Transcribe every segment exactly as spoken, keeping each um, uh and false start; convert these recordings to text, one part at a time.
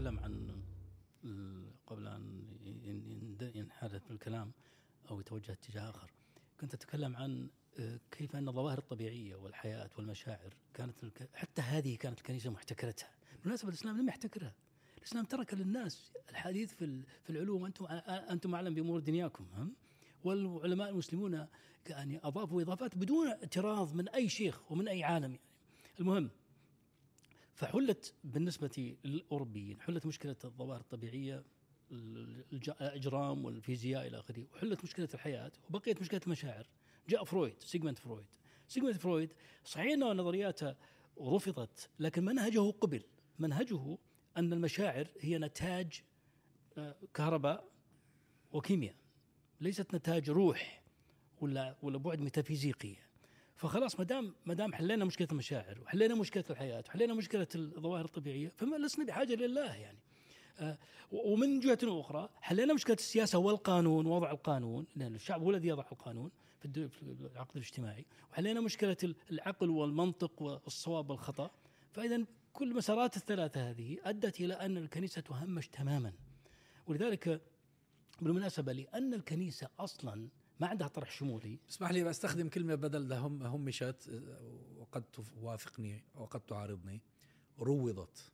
نتكلم عن قبل أن ينحرف بالكلام أو يتوجه اتجاه آخر، كنت أتكلم عن كيف أن الظواهر الطبيعية والحياة والمشاعر كانت الك... حتى هذه كانت الكنيسة محتكرتها. بالمناسبة الإسلام لم يحتكرها، الإسلام ترك للناس الحديث في في العلوم، أنتم أنتم أعلم بأمور دنياكم هم؟ والعلماء المسلمون يعني أضافوا إضافات بدون اعتراض من أي شيخ ومن أي عالم يعني. المهم فحلت بالنسبة للأوروبيين حلت مشكلة الظواهر الطبيعية، الأجرام والفيزياء إلى آخره، وحلت مشكلة الحياة، وبقيت مشكلة المشاعر. جاء فرويد، سيغموند فرويد سيغموند فرويد صحيح أن نظرياته رفضت، لكن منهجه قبل. منهجه أن المشاعر هي نتاج كهرباء وكيمياء، ليست نتاج روح ولا ولا بعد ميتافيزيقي. فخلاص ما دام ما دام حلينا مشكلة المشاعر وحلينا مشكلة الحياة وحلينا مشكلة الظواهر الطبيعية، فما لسنا بحاجة لله يعني. ومن جهة أخرى حلينا مشكلة السياسة والقانون، وضع القانون، لأن الشعب هو الذي يضع القانون في العقد الاجتماعي، وحلينا مشكلة العقل والمنطق والصواب والخطأ. فإذا كل مسارات الثلاثة هذه أدت إلى أن الكنيسة تهمشت تماما. ولذلك بالمناسبة لأن الكنيسة أصلا ما عندها طرح شمولي، اسمح لي أستخدم كلمة بدل ده هم همشت، وقد توافقني وقد تعارضني، روضت.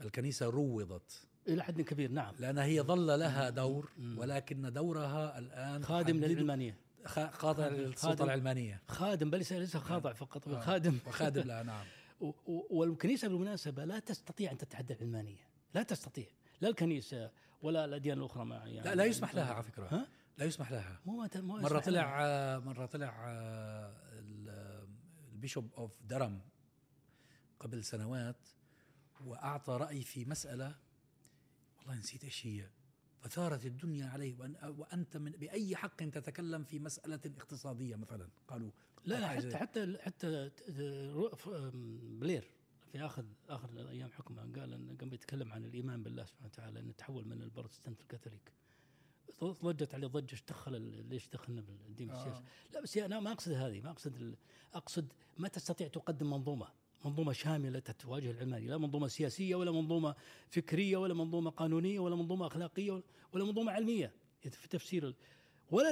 الكنيسة روضت إلى حد كبير، نعم، لأنها هي ظل لها دور، ولكن دورها الآن خادم للعلمانية، خاضع للسلطة العلمانية، خادم بل ليس خاضع فقط، آه. خادم وخادم لا نعم والكنيسة بالمناسبة لا تستطيع أن تتحدى العلمانية، لا تستطيع، لا الكنيسة ولا الأديان الأخرى معي يعني. لا لا يسمح لها على فكرة، ها؟ لا يسمح لها. مو مو مرة طلع مرة طلع البيشوب أوف درم قبل سنوات وأعطى رأي في مسألة والله نسيت إيش هي، فثارت الدنيا عليه. وأنت من بأي حق تتكلم في مسألة اقتصادية مثلا؟ قالوا لا لا حتى حتى حتى بلير في آخر آخر الأيام حكمه قال أن قام يتكلم عن الإيمان بالله سبحانه وتعالى، أن تحول من البروتستانت الكاثوليك، ضجت عليه ضجة اشتخل ليش دخلنا بالدين السياسي. لا بس أنا ما أقصد هذه، ما أقصد أقصد ما تستطيع تقدم منظومة منظومة شاملة تتواجه العلمانية، لا منظومة سياسية ولا منظومة فكرية ولا منظومة قانونية ولا منظومة أخلاقية ولا منظومة علمية في تفسير، ولا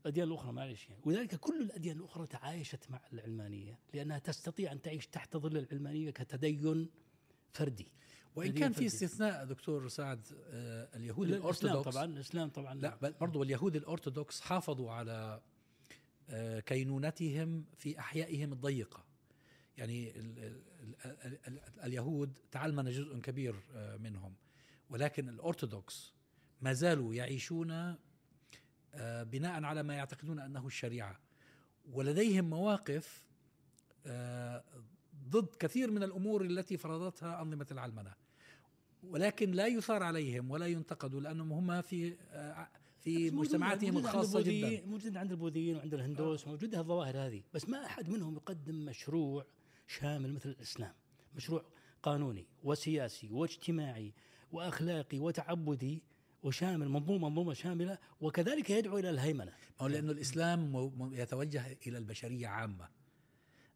الأديان الأخرى معلش يعني. وذلك كل الأديان الأخرى تعايشت مع العلمانية لأنها تستطيع أن تعيش تحت ظل العلمانية كتدين فردي، وإن كان في استثناء دكتور سعد. آه اليهود الأرثوذكس طبعا، الإسلام طبعا لا برضو، اليهود الأرثوذكس حافظوا على آه كينونتهم في أحيائهم الضيقة. يعني ال ال ال ال اليهود تعلمنا جزء كبير منهم، ولكن الأرثوذكس ما زالوا يعيشون بناء على ما يعتقدون أنه الشريعة، ولديهم مواقف ضد كثير من الأمور التي فرضتها أنظمة العلمنة، ولكن لا يثار عليهم ولا ينتقدوا لأنهم هم في في مجتمعاتهم الخاصة جدا. موجودة عند البوذيين وعند الهندوس، موجودة الظواهر هذه، بس ما أحد منهم يقدم مشروع شامل مثل الإسلام، مشروع قانوني وسياسي واجتماعي وأخلاقي وتعبدي وشامل، منظومة منظومة شاملة، وكذلك يدعو إلى الهيمنة. لأن الإسلام يتوجه إلى البشرية عامة،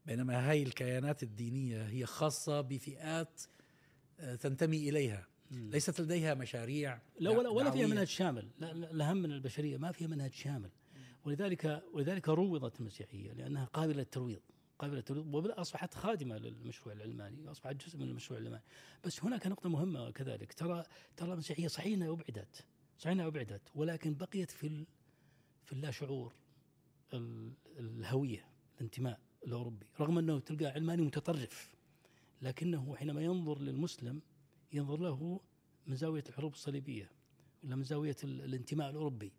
بينما هاي الكيانات الدينية هي خاصة بفئات تنتمي إليها، ليست لديها مشاريع لا ولا, ولا فيها منهج شامل. الأهم من البشرية ما فيها منهج شامل، ولذلك ولذلك روضت المسيحية لأنها قابلة للترويض، قابلة للترويض، وأصبحت خادمة للمشروع العلماني، أصبحت جزء من المشروع العلماني. بس هناك نقطة مهمة كذلك، ترى ترى المسيحية صحيحة أبعدت، صحيحة أبعدت، ولكن بقيت في في اللاشعور الهوية، الانتماء الأوروبي، رغم أنه تلقى علماني متطرف، لكنه حينما ينظر للمسلم ينظر له من زاوية الحروب الصليبية ولا من زاوية الانتماء الأوروبي.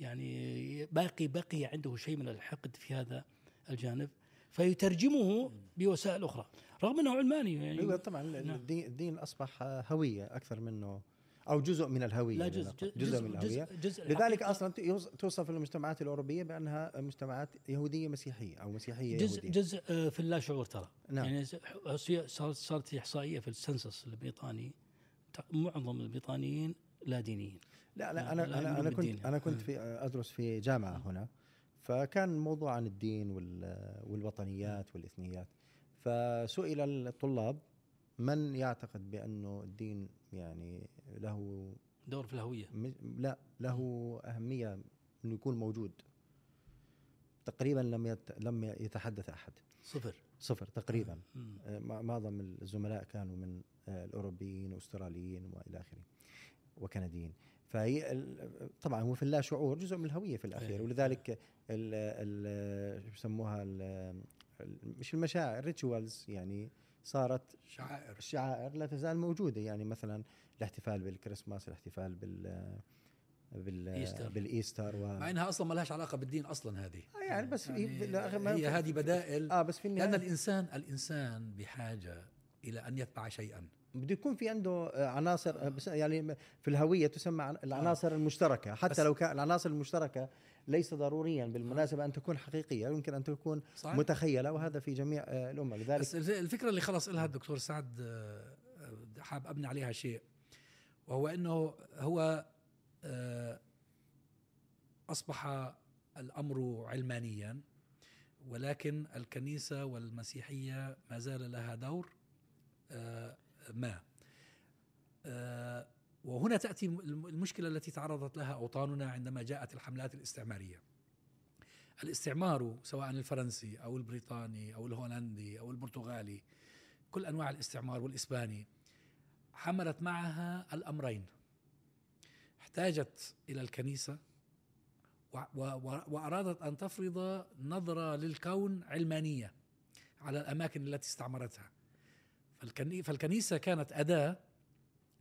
يعني باقي باقي عنده شيء من الحقد في هذا الجانب، فيترجمه بوسائل أخرى رغم أنه علماني يعني. طبعا الدين أصبح هوية أكثر منه، أو جزء من الهوية، لا جزء, جزء, جزء من الهوية. جزء لذلك أصلا توصف المجتمعات الأوروبية بأنها مجتمعات يهودية مسيحية أو مسيحية جزء يهودية، جزء في اللاشعور ترى. نعم. يعني صارت صارت إحصائية في السنسس البريطاني، معظم البريطانيين لا دينيين. لا لا أنا لا أنا, أنا كنت أنا كنت في أدرس في جامعة هنا، فكان موضوع عن الدين والوطنيات والإثنيات، فسئل الطلاب من يعتقد بأنه الدين يعني له دور في الهوية، لا له أهمية أنه يكون موجود، تقريبا لم يت... لم يتحدث أحد، صفر صفر تقريبا. معظم الزملاء كانوا من الأوروبيين والاستراليين وإلى آخره وكنديين، فهي طبعا هو في اللا شعور جزء من الهوية في الأخير، ولذلك ال يسموها مش المشاعر ريتشوالز، يعني صارت شعائر، شعائر لا تزال موجودة، يعني مثلا الاحتفال بالكريسماس، الاحتفال بال بال إيستر. بالايستر و... مع انها اصلا ما لهاش علاقه بالدين اصلا هذه، آه يعني بس يعني هي هذه بدائل، اه بس في النهاية لان الانسان الانسان بحاجه الى ان يتبع شيئا، بده يكون في عنده عناصر بس يعني في الهويه تسمى العناصر آه. المشتركه، حتى لو كان العناصر المشتركه ليس ضروريا بالمناسبه ان تكون حقيقيه، يمكن ان تكون صحيح. متخيله، وهذا في جميع الامه. لذلك بس الفكره اللي خلص لها الدكتور سعد حاب ابني عليها شيء، وهو انه هو أصبح الأمر علمانيا، ولكن الكنيسة والمسيحية ما زال لها دور ما، وهنا تأتي المشكلة التي تعرضت لها أوطاننا عندما جاءت الحملات الاستعمارية. الاستعمار سواء الفرنسي أو البريطاني أو الهولندي أو البرتغالي، كل أنواع الاستعمار والإسباني، حملت معها الأمرين، احتاجت إلى الكنيسة وأرادت أن تفرض نظرة للكون علمانية على الأماكن التي استعمرتها، فالكنيسة كانت أداة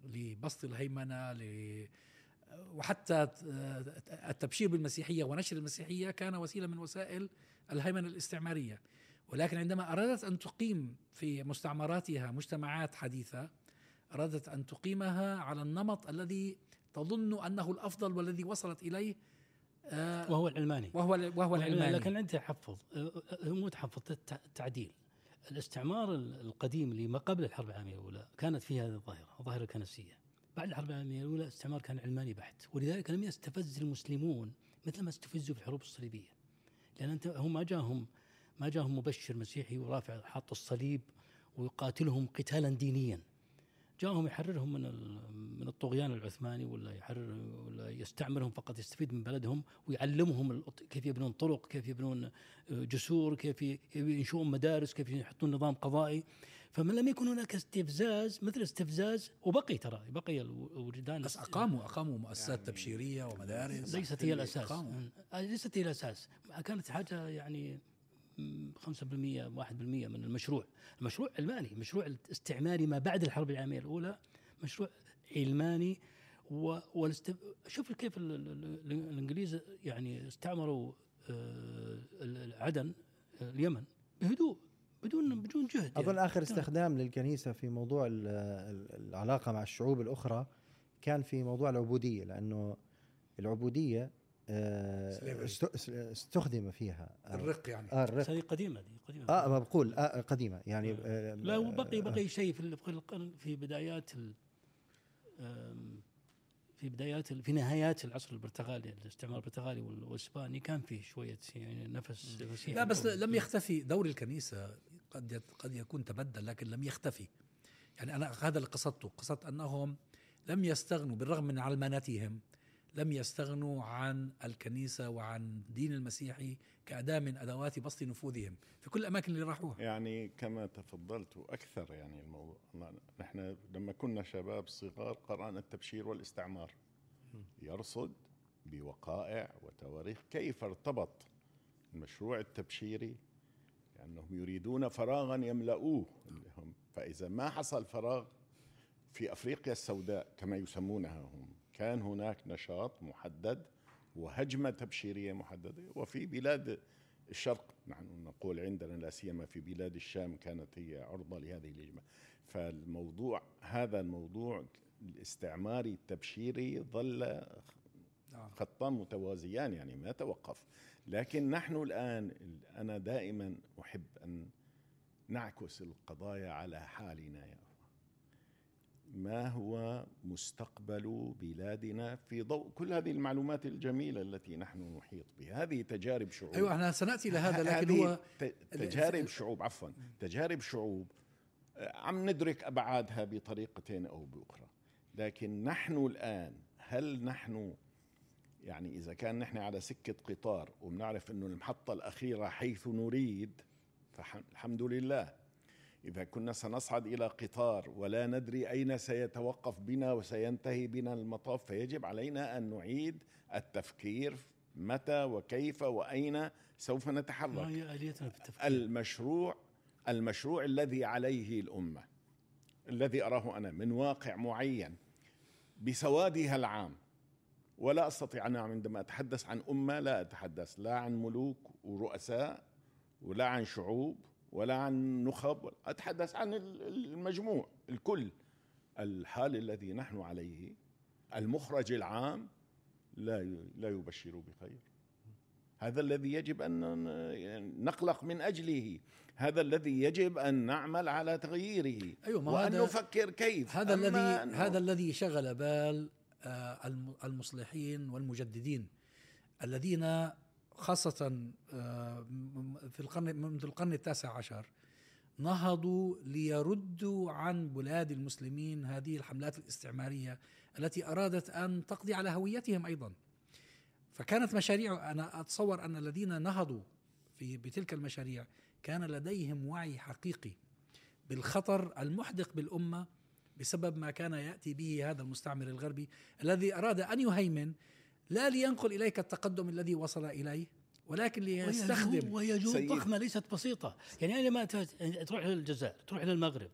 لبسط الهيمنة، وحتى التبشير بالمسيحية ونشر المسيحية كان وسيلة من وسائل الهيمنة الاستعمارية. ولكن عندما أرادت أن تقيم في مستعمراتها مجتمعات حديثة، أرادت أن تقيمها على النمط الذي تظن أنه الأفضل والذي وصلت إليه، آه وهو العلماني، وهو وهو العلماني. لكن أنت حفظ، مو تحفظ، تعديل الاستعمار القديم اللي ما قبل الحرب العالمية الأولى كانت فيها هذه الظاهرة، الظاهرة الكنسية. بعد الحرب العالمية الأولى الاستعمار كان علماني بحت، ولذلك لم يستفز المسلمون مثل ما استفزوا في الحروب الصليبية، لأن أنت هم ما جاهم ما جاهم مبشر مسيحي ورافع حاط الصليب ويقاتلهم قتالا دينيا، جاءهم يحررهم من من الطغيان العثماني، ولا يحرر ولا يستعمرهم فقط، يستفيد من بلدهم ويعلمهم كيف يبنون طرق، كيف يبنون جسور، كيف ينشؤون مدارس، كيف يحطون نظام قضائي. فمن لم يكن هناك استفزاز مثل استفزاز، وبقي ترى بقي الوجدان، بس اقاموا اقاموا مؤسسات يعني تبشيريه ومدارس، ليست هي الاساس، ليست هي الاساس، كانت حاجه يعني خمسة بالمئة واحد بالمئة من المشروع، المشروع علماني، مشروع الاستعماري ما بعد الحرب العالمية الأولى مشروع علماني. والاستف... شوف كيف الإنجليز يعني استعمروا عدن، اليمن، بهدوء، بدون بدون جهد. أظن يعني آخر استخدام للكنيسة في موضوع العلاقة مع الشعوب الأخرى كان في موضوع العبودية، لأنه العبودية استخدم فيها الرق، يعني آه الرق. هذه قديمة، دي قديمة اه ما بقول آه قديمة يعني آه آه لا وبقي بقي شيء في في بدايات في بدايات في نهايات العصر البرتغالي، الاستعمار البرتغالي والاسباني كان فيه شوية يعني نفس مسيحي. لا بس لم يختفي دور الكنيسة، قد قد يكون تبدل لكن لم يختفي، يعني انا هذا اللي قصدته، قصدت انهم لم يستغنوا بالرغم من علمانتهم، لم يستغنوا عن الكنيسة وعن دين المسيحي كأداة من أدوات بسط نفوذهم في كل الأماكن اللي راحوها، يعني كما تفضلت وأكثر. يعني الموضوع، نحن لما كنا شباب صغار قرأنا التبشير والاستعمار يرصد بوقائع وتواريخ كيف ارتبط المشروع التبشيري، لأنهم يريدون فراغا يملؤوه، فإذا ما حصل فراغ في أفريقيا السوداء كما يسمونها هم، كان هناك نشاط محدد وهجمة تبشيرية محددة. وفي بلاد الشرق، نحن نقول عندنا لا سيما في بلاد الشام، كانت هي عرضة لهذه الهجمة. فالموضوع هذا الموضوع الاستعماري التبشيري ظل خطان متوازيان، يعني ما توقف. لكن نحن الآن، أنا دائما أحب أن نعكس القضايا على حالنا، يعني ما هو مستقبل بلادنا في ضوء كل هذه المعلومات الجميلة التي نحن نحيط بها، هذه تجارب شعوب. أيوة، أنا سنأتي لهذا، لكن هو تجارب شعوب، عفوا تجارب شعوب عم ندرك أبعادها بطريقة أو بأخرى. لكن نحن الآن هل نحن يعني إذا كان نحن على سكة قطار وبنعرف أنه المحطة الأخيرة حيث نريد فالحمد لله، إذا كنا سنصعد إلى قطار ولا ندري أين سيتوقف بنا وسينتهي بنا المطاف، فيجب علينا أن نعيد التفكير متى وكيف وأين سوف نتحرك. ما هي آليتنا بالتفكير؟ المشروع المشروع الذي عليه الأمة، الذي أراه أنا من واقع معين بسوادها العام. ولا أستطيع أنا عندما أتحدث عن أمة لا أتحدث لا عن ملوك ورؤساء ولا عن شعوب ولا عن نخب، أتحدث عن المجموع الكل. الحال الذي نحن عليه المخرج العام لا لا يبشر بخير. هذا الذي يجب أن نقلق من أجله، هذا الذي يجب أن نعمل على تغييره. أيوة، وأن نفكر كيف. هذا الذي هذا الذي شغل بال المصلحين والمجددين الذين خاصة في القرن منذ القرن التاسع عشر نهضوا ليردوا عن بلاد المسلمين هذه الحملات الاستعمارية التي أرادت أن تقضي على هويتهم أيضا. فكانت مشاريع، أنا أتصور أن الذين نهضوا في بتلك المشاريع كان لديهم وعي حقيقي بالخطر المحدق بالأمة بسبب ما كان يأتي به هذا المستعمر الغربي الذي أراد أن يهيمن، لا لينقل إليك التقدم الذي وصل إليه ولكن ليستخدم. وهي جهود ضخمة ليست بسيطة. يعني أنا ما تروح للجزائر، تروح للمغرب،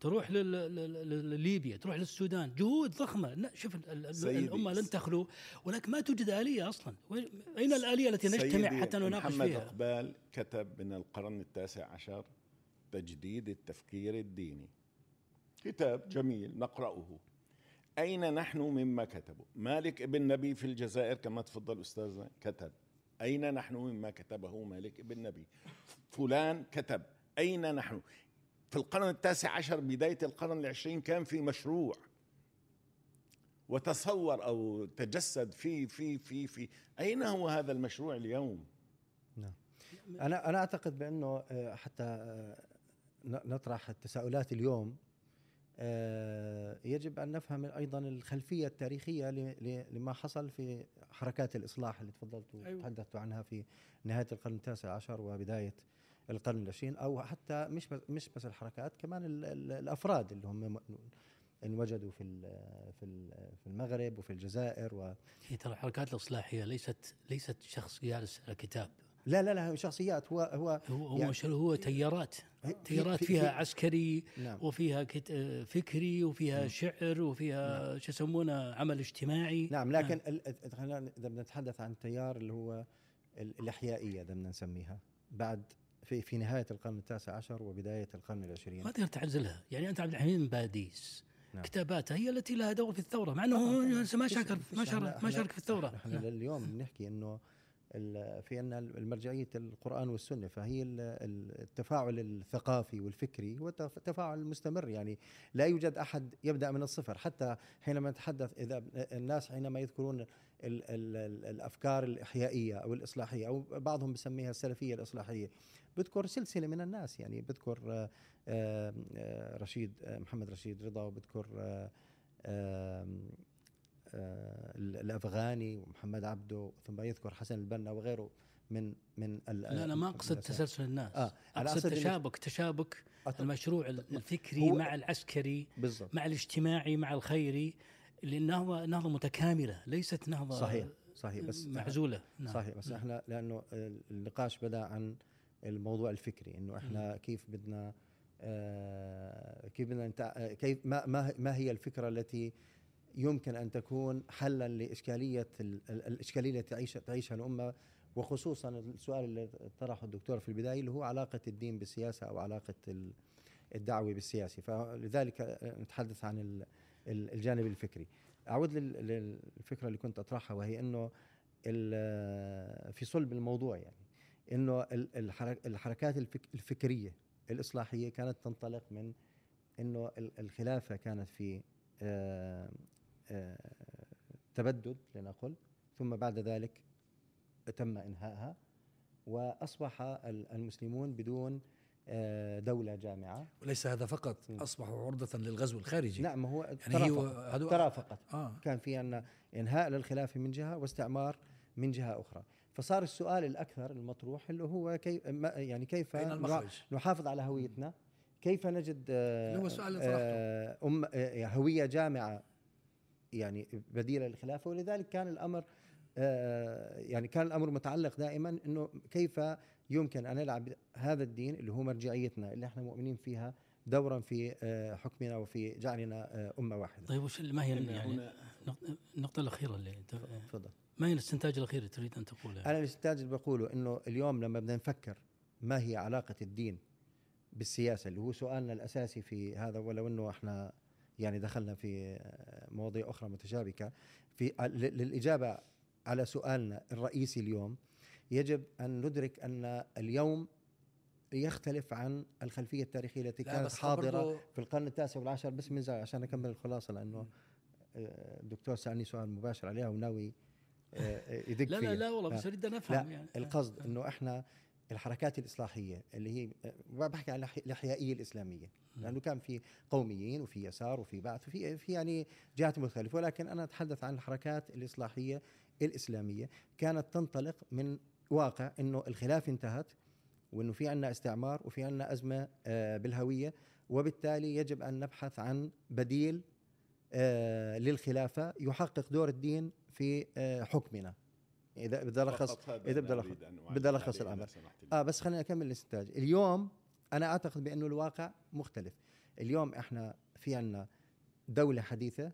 تروح لليبيا، تروح للسودان، جهود ضخمة. شوف الأمة لن تخلو، ولكن ما توجد آلية أصلا. أين الآلية التي نجتمع حتى نناقش فيها؟ محمد إقبال كتب من القرن التاسع عشر تجديد التفكير الديني، كتاب جميل نقرأه. أين نحن مما كتبه؟ مالك ابن نبي في الجزائر كما تفضل أستاذنا كتب، أين نحن مما كتبه مالك ابن نبي؟ فلان كتب، أين نحن؟ في القرن التاسع عشر بداية القرن العشرين كان في مشروع وتصور أو تجسد في في في في أين هو هذا المشروع اليوم؟ نعم، أنا أنا أعتقد بأنه حتى نطرح التساؤلات اليوم يجب أن نفهم أيضا الخلفية التاريخية لما حصل في حركات الإصلاح اللي تفضلت وتحدثت عنها في نهاية القرن التاسع عشر وبداية القرن العشرين، أو حتى مش مش بس الحركات، كمان الأفراد اللي هم انوجدوا في في في المغرب وفي الجزائر. و ترى الحركات الإصلاحية ليست ليست شخص جالس على كتاب، لا لا لا، شخصيات. هو هو هو, يعني هو تيارات تيارات في فيها في عسكري، نعم، وفيها فكري وفيها شعر وفيها، نعم، شو يسمونه عمل اجتماعي. نعم، لكن خلينا اذا بنتحدث عن تيار اللي هو الإحيائية، بدنا نسميها بعد في في نهاية القرن التاسع عشر وبداية القرن العشرين. ما تقدر تعزلها. يعني أنت عبد الحميد باديس، نعم، كتاباته هي التي لها دور في الثورة، مع أنه ما شارك ما شارك ما شارك في الثورة. نحن اليوم بنحكي إنه في عندنا المرجعية القرآن والسنة، فهي التفاعل الثقافي والفكري هو تفاعل مستمر. يعني لا يوجد أحد يبدأ من الصفر. حتى حينما نتحدث، إذا الناس حينما يذكرون ال ال الأفكار الإحيائية أو الإصلاحية، أو بعضهم بسميها السلفية الإصلاحية، بذكر سلسلة من الناس. يعني بذكر رشيد محمد رشيد رضا، وبذكر الأفغاني ومحمد عبده، ثم يذكر حسن البنا وغيره من من لا أنا ما أقصد تسلسل الناس، آه أقصد تشابك تشابك المشروع الفكري مع العسكري بالضبط، مع الاجتماعي مع الخيري، لأنه نهضة متكاملة ليست نهضة صحيح صحيح بس معزولة. نعم صحيح، بس احنا لأنه النقاش بدأ عن الموضوع الفكري، إنه احنا كيف بدنا آه كيف بدنا كيف ما ما ما هي الفكرة التي يمكن أن تكون حلاً لإشكالية الإشكالية التي تعيش تعيشها الأمة، وخصوصاً السؤال اللي طرحه الدكتور في البداية اللي هو علاقة الدين بالسياسة أو علاقة الدعوة بالسياسة. فلذلك نتحدث عن الجانب الفكري. أعود للفكرة اللي كنت أطرحها، وهي أنه في صلب الموضوع، يعني أنه الحركات الفكرية الإصلاحية كانت تنطلق من أنه الخلافة كانت في آه آه تبدد لنقل، ثم بعد ذلك تم إنهائها، وأصبح المسلمون بدون دولة جامعة. وليس هذا فقط، أصبحوا عرضة للغزو الخارجي. نعم هو يعني ترافقت, ترافقت. آه. كان في أن إنهاء للخلافة من جهة واستعمار من جهة أخرى، فصار السؤال الأكثر المطروح اللي هو كيف يعني كيف نحافظ على هويتنا، كيف نجد آه اللي هو السؤال اللي طرحته أم آه هوية جامعة يعني بديلة للخلافة. ولذلك كان الأمر آه يعني كان الأمر متعلق دائما أنه كيف يمكن أن نلعب هذا الدين اللي هو مرجعيتنا اللي احنا مؤمنين فيها دورا في آه حكمنا وفي جعلنا آه أمة واحدة. طيب وش ما هي يعني النقطة الأخيرة اللي تفضل، ما هي الاستنتاج الأخير اللي تريد أن تقوله؟ أنا الاستنتاج اللي بقوله أنه اليوم لما بدنا نفكر ما هي علاقة الدين بالسياسة اللي هو سؤالنا الأساسي في هذا، ولو أنه احنا يعني دخلنا في مواضيع أخرى متشابكة، في للإجابة على سؤالنا الرئيسي اليوم يجب أن ندرك أن اليوم يختلف عن الخلفية التاريخية التي كانت حاضرة في القرن التاسع والعشر. بس من زاوية عشان أكمل الخلاصة لأنه الدكتور سألني سؤال مباشر عليها وناوي يدق لا لا لا والله بس أريد أن أفهم يعني القصد أنه إحنا الحركات الإصلاحية اللي هي بحكي عن الإحيائية الإسلامية، لأنه كان في قوميين وفي يسار وفي بعث وفي في يعني جهات مختلفة، ولكن أنا أتحدث عن الحركات الإصلاحية الإسلامية كانت تنطلق من واقع أنه الخلاف انتهت وأنه في عنا استعمار وفي عنا أزمة بالهوية، وبالتالي يجب أن نبحث عن بديل للخلافة يحقق دور الدين في حكمنا. إذا بدي ألخص إذا بدي ألخص بدي ألخص الأمر آه بس خليني أكمل الاستنتاج. اليوم أنا أعتقد بأنه الواقع مختلف. اليوم إحنا في عنا دولة حديثة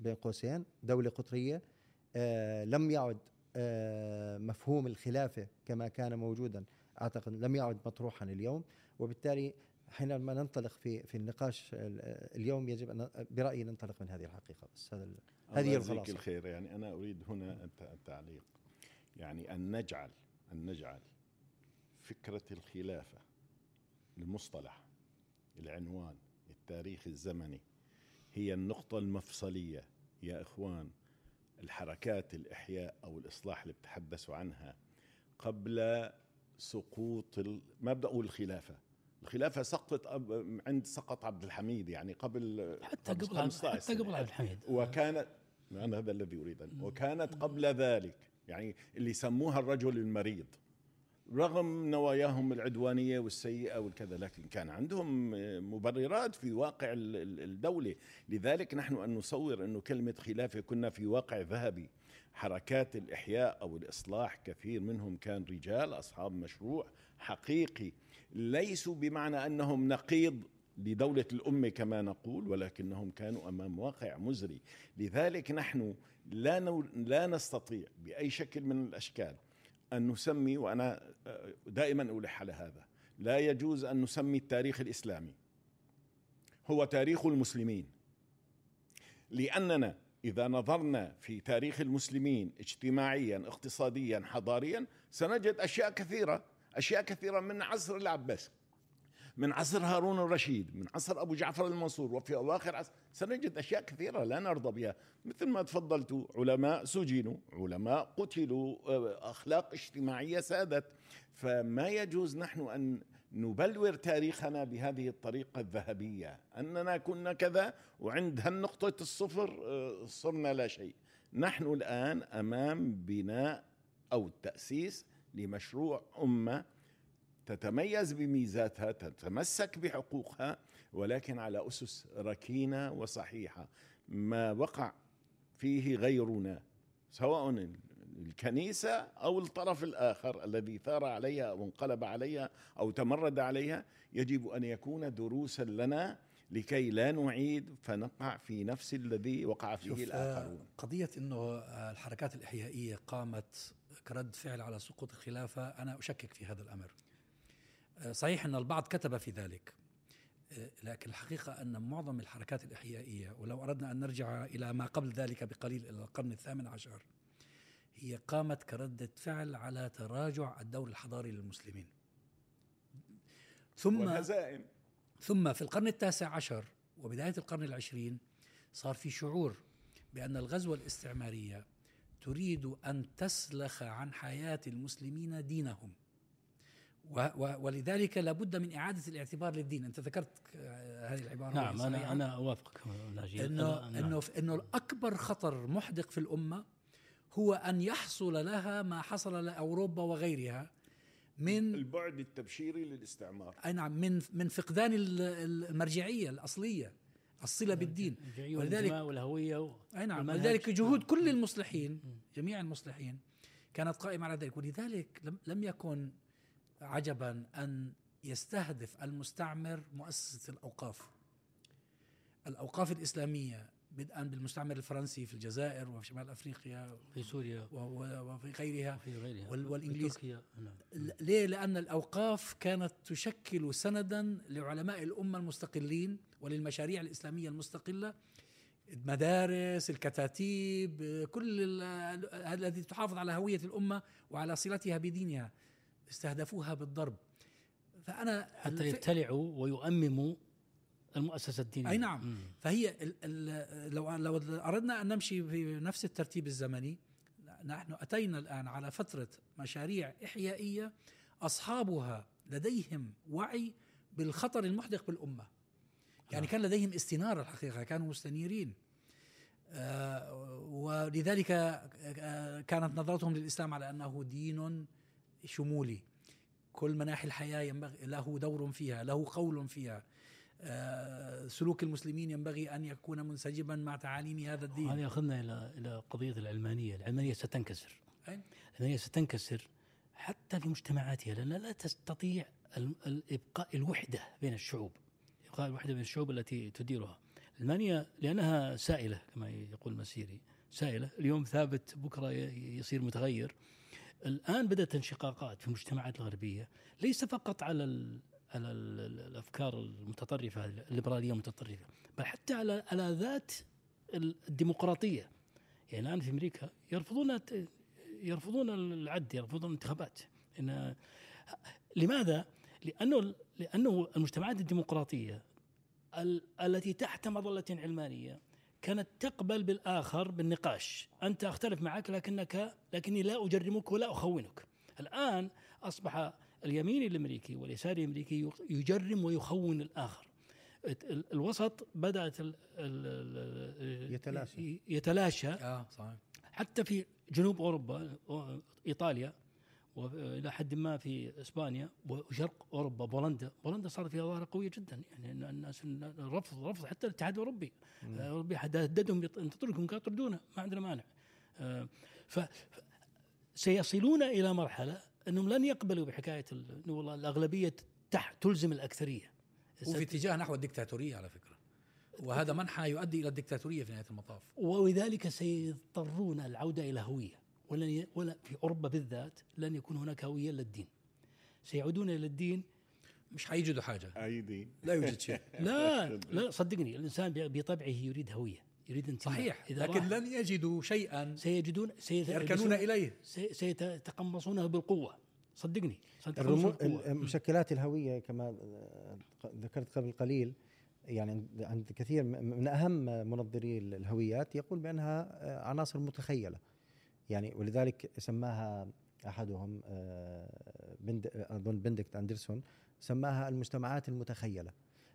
بين قوسين دولة قطرية، آه لم يعد آه مفهوم الخلافة كما كان موجودا أعتقد لم يعد مطروحا اليوم، وبالتالي حينما ننطلق في في النقاش اليوم يجب أن برأيي ننطلق من هذه الحقيقة. بس هذا هذه الخلاصة. الخير يعني أنا أريد هنا التعليق، يعني أن نجعل أن نجعل فكرة الخلافة المصطلح العنوان التاريخ الزمني هي النقطة المفصلية يا إخوان. الحركات الإحياء أو الإصلاح اللي بتحدثوا عنها قبل سقوط مبدأ الخلافة، الخلافة سقطت عند سقط عبد الحميد يعني قبل حتى قبل حتى قبل عبد الحميد، وكانت أنا هذا الذي أريده، وكانت قبل ذلك يعني اللي سموها الرجل المريض رغم نواياهم العدوانية والسيئة والكذا، لكن كان عندهم مبررات في واقع الدولة. لذلك نحن أن نصور أنه كلمة خلافة كنا في واقع ذهبي. حركات الإحياء أو الإصلاح كثير منهم كان رجال أصحاب مشروع حقيقي، ليسوا بمعنى أنهم نقيض لدولة الأمة كما نقول، ولكنهم كانوا أمام واقع مزري. لذلك نحن لا لا نستطيع بأي شكل من الأشكال أن نسمي، وأنا دائما ألح على هذا، لا يجوز أن نسمي التاريخ الإسلامي هو تاريخ المسلمين، لأننا إذا نظرنا في تاريخ المسلمين اجتماعيا اقتصاديا حضاريا سنجد أشياء كثيرة أشياء كثيرة من عصر العباس، من عصر هارون الرشيد، من عصر أبو جعفر المنصور، وفي أواخر عصر سنجد أشياء كثيرة لا نرضى بها. مثل ما تفضلتوا، علماء سجنوا، علماء قتلوا، أخلاق اجتماعية سادت. فما يجوز نحن أن نبلور تاريخنا بهذه الطريقة الذهبية أننا كنا كذا وعند هالنقطة الصفر صرنا لا شيء. نحن الآن أمام بناء أو التأسيس لمشروع أمة تتميز بميزاتها، تتمسك بحقوقها، ولكن على أسس ركينة وصحيحة. ما وقع فيه غيرنا سواء الكنيسة أو الطرف الآخر الذي ثار عليها أو انقلب عليها أو تمرد عليها يجب أن يكون دروسا لنا لكي لا نعيد فنقع في نفس الذي وقع فيه الآخرون. قضية أنه الحركات الإحيائية قامت كرد فعل على سقوط الخلافة أنا أشكك في هذا الأمر. صحيح أن البعض كتب في ذلك، لكن الحقيقة أن معظم الحركات الإحيائية، ولو أردنا أن نرجع إلى ما قبل ذلك بقليل إلى القرن الثامن عشر، هي قامت كردة فعل على تراجع الدور الحضاري للمسلمين. ثم ثم في القرن التاسع عشر وبداية القرن العشرين صار في شعور بأن الغزوة الاستعمارية تريد أن تسلخ عن حياة المسلمين دينهم، ولذلك لابد من إعادة الاعتبار للدين. أنت ذكرت هذه العبارة. نعم أنا, أنا أوافقك إنه, إنه, إنه الأكبر خطر محدق في الأمة هو أن يحصل لها ما حصل لأوروبا وغيرها من البعد التبشيري للاستعمار. أي نعم, من, من فقدان المرجعية الأصلية, الصلة بالدين, ولذلك والهوية. أي نعم, ولذلك جهود كل المصلحين, جميع المصلحين, كانت قائمة على ذلك. ولذلك لم يكن عجبا أن يستهدف المستعمر مؤسسة الأوقاف, الأوقاف الإسلامية, بدءا بالمستعمر الفرنسي في الجزائر وفي شمال أفريقيا, في سوريا وفي غيرها, وفي غيرها والإنجليز. ليه؟ لأن الأوقاف كانت تشكل سندا لعلماء الأمة المستقلين وللمشاريع الإسلامية المستقلة, المدارس, الكتاتيب, كل الذي تحافظ على هوية الأمة وعلى صلتها بدينها. استهدفوها بالضرب فأنا حتى يبتلعوا ويؤمموا المؤسسة الدينية. أي نعم. مم. فهي ال ال لو, لو أردنا أن نمشي بنفس الترتيب الزمني, نحن أتينا الآن على فترة مشاريع إحيائية أصحابها لديهم وعي بالخطر المحدق بالأمة. يعني كان لديهم استنارة, الحقيقة كانوا مستنيرين, آه ولذلك آه كانت نظرتهم للإسلام على أنه دين شمولي, كل مناحي الحياة ينبغي له دور فيها, له قول فيها, آه سلوك المسلمين ينبغي أن يكون منسجما مع تعاليم هذا الدين. هذا يأخذنا إلى إلى قضية العلمانية. العلمانية ستنكسر, العلمانية ستنكسر حتى في مجتمعاتها, لأنها لا تستطيع إبقاء الوحدة بين الشعوب, إبقاء الوحدة بين الشعوب التي تديرها العلمانية, لأنها سائلة كما يقول مسيري, سائلة, اليوم ثابت بكرة يصير متغير. الآن بدأت انشقاقات في المجتمعات الغربية, ليس فقط على ال على ال الأفكار المتطرفة الليبرالية المتطرفة, بل حتى على على ذات الديمقراطية. يعني الآن في أمريكا يرفضون يرفضون العد, يرفضون الانتخابات. إن لماذا؟ لأنه لأنه المجتمعات الديمقراطية التي تحت مظلة علمانية كانت تقبل بالآخر بالنقاش, أنت أختلف معك لكنك لكني لا أجرمك ولا أخونك. الآن أصبح اليمين الأمريكي واليسار الأمريكي يجرم ويخون الآخر. الوسط بدأت ال ال يتلاشى, يتلاشى آه صحيح. حتى في جنوب أوروبا, إيطاليا, وإلى حد ما في إسبانيا وشرق أوروبا, بولندا. بولندا صار فيها ظاهرة قوية جدا, يعني الناس رفض رفض حتى الاتحاد الأوروبي. أوروبي هددهم أن تتركهم, قالوا طردونا ما عندنا مانع. فسيصلون إلى مرحلة أنهم لن يقبلوا بحكاية إنه والله الأغلبية تلزم الأكثرية, وفي اتجاه نحو الدكتاتورية على فكرة, وهذا منحى يؤدي إلى الدكتاتورية في نهاية المطاف. ولذلك سيضطرون العودة إلى هوية, ولا ولا في أوروبا بالذات لن يكون هناك هوية للدين. سيعودون إلى الدين, مش حيجدوا حاجة, أي دين, لا يوجد شيء. لا لا صدقني, الإنسان بطبعه يريد هوية, يريد انتماء. صحيح, لكن لن يجدوا شيئا سيجدون سيركنون إليه, سيتقمصونه بالقوة. صدقني, صدقني مشكلات الهوية كما ذكرت قبل قليل, يعني عند كثير من أهم منظري الهويات يقول بأنها عناصر متخيلة, يعني ولذلك سماها أحدهم أظن بندكت أندرسون, سماها المجتمعات المتخيلة.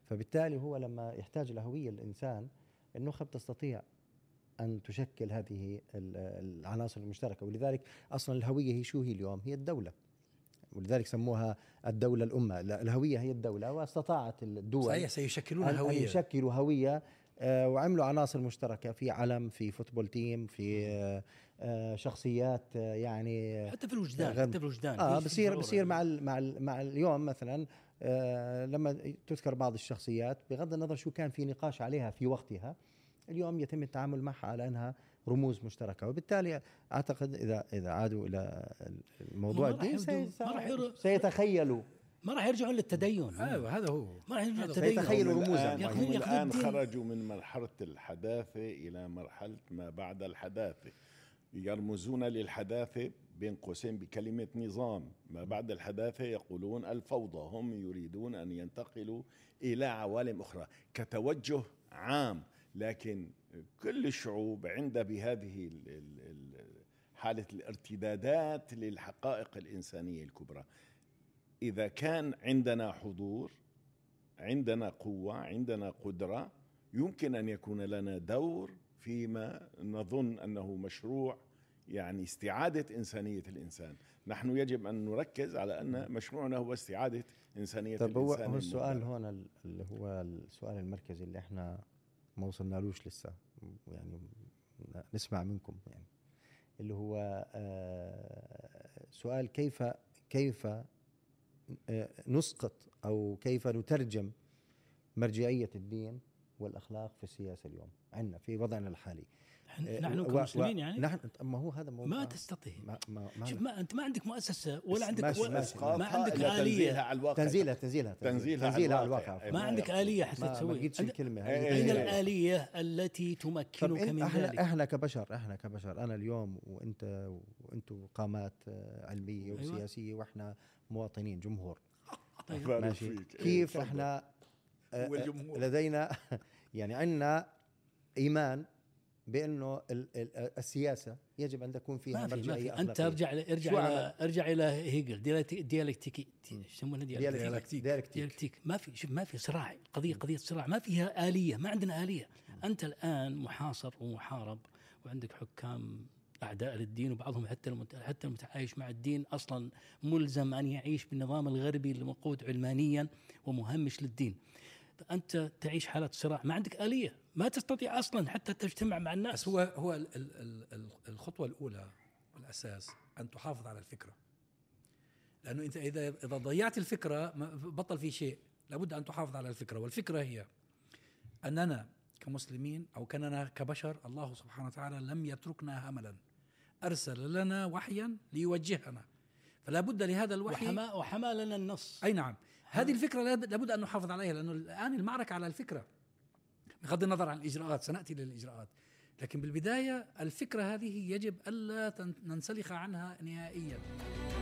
فبالتالي هو لما يحتاج لهوية الإنسان, النخب تستطيع أن تشكل هذه العناصر المشتركة. ولذلك أصلا الهوية هي شو هي اليوم؟ هي الدولة, ولذلك سموها الدولة الأمة. الهوية هي الدولة, واستطاعت الدول صحيح سيشكلون هوية, يشكلوا هوية, وعملوا عناصر مشتركة في علم, في فوتبول تيم, في شخصيات, يعني حتى في الوجدان, حتى في الوجدان آه بصير بصير مع ال مع ال مع اليوم مثلا آه لما تذكر بعض الشخصيات بغض النظر شو كان في نقاش عليها في وقتها, اليوم يتم التعامل معها على أنها رموز مشتركة. وبالتالي أعتقد إذا إذا عادوا إلى الموضوع الدين سيتخيلوا, ما راح يرجعون للتدين. ايوه هذا هو, ما راح يرجعون للتدين. رموزا الان خرجوا من مرحله الحداثه الى مرحله ما بعد الحداثه, يرمزون للحداثه بين قوسين بكلمه نظام. ما بعد الحداثه يقولون الفوضى, هم يريدون ان ينتقلوا الى عوالم اخرى كتوجه عام, لكن كل الشعوب عندها بهذه حاله الارتدادات للحقائق الانسانيه الكبرى. إذا كان عندنا حضور، عندنا قوة، عندنا قدرة، يمكن أن يكون لنا دور فيما نظن أنه مشروع، يعني استعادة إنسانية الإنسان. نحن يجب أن نركز على أن مشروعنا هو استعادة إنسانية الإنسان. طب هو السؤال هون اللي هو السؤال المركزي اللي احنا ما وصلنالوش لسه، يعني نسمع منكم، يعني اللي هو سؤال كيف كيف نسقط أو كيف نترجم مرجعية الدين والأخلاق في السياسة اليوم عندنا في وضعنا الحالي؟ نحن كمسلمين يعني نحن، ما هو هذا موضوع ما تستطيع. ما ما ما ما انت ما عندك مؤسسه ولا عندك ماشي ماشي ما, ما عندك آلية تنزيلها على الواقع، تنزيلها تنزيلها تنزيلها, تنزيلها على الواقع. ما, ما عندك آلية حتى تسوي. ما الكلمه اين الآلية التي تمكنك من أحنا ذلك؟ احنا كبشر، احنا كبشر انا اليوم وانت وانتم قامات علميه وسياسيه، أيوة. واحنا مواطنين جمهور. طيب ماشي، كيف احنا لدينا يعني عندنا ايمان بانه السياسه يجب ان تكون فيها مرجعيه. انت ارجع ارجع ارجع الى هيجل، ديالكتيكي يسمونها ديالكتيك. ديالكتيك ما في، شوف ما في صراع، قضيه قضيه صراع، ما فيها آلية، ما عندنا آلية. انت الان محاصر ومحارب، وعندك حكام اعداء للدين، وبعضهم حتى حتى المتعايش مع الدين اصلا ملزم ان يعيش بالنظام الغربي المقود علمانيا ومهمش للدين. فأنت تعيش حالة صراع، ما عندك آلية، ما تستطيع أصلا حتى تجتمع مع الناس. هو هو ال ال الخطوة الأولى والأساس أن تحافظ على الفكرة، لأنه أنت إذا إذا ضيعت الفكرة بطل في شيء. لابد أن تحافظ على الفكرة، والفكرة هي أننا كمسلمين أو كأننا كبشر، الله سبحانه وتعالى لم يتركنا هملا، أرسل لنا وحيا ليوجهنا، فلا بد لهذا الوحي وحما وحما لنا النص. أي نعم، هذه الفكرة لابد أن نحافظ عليها، لأنه الآن المعركة على الفكرة بغض النظر عن الإجراءات، سنأتي للإجراءات، لكن بالبداية الفكرة هذه يجب ألا ننسلخ عنها نهائيا.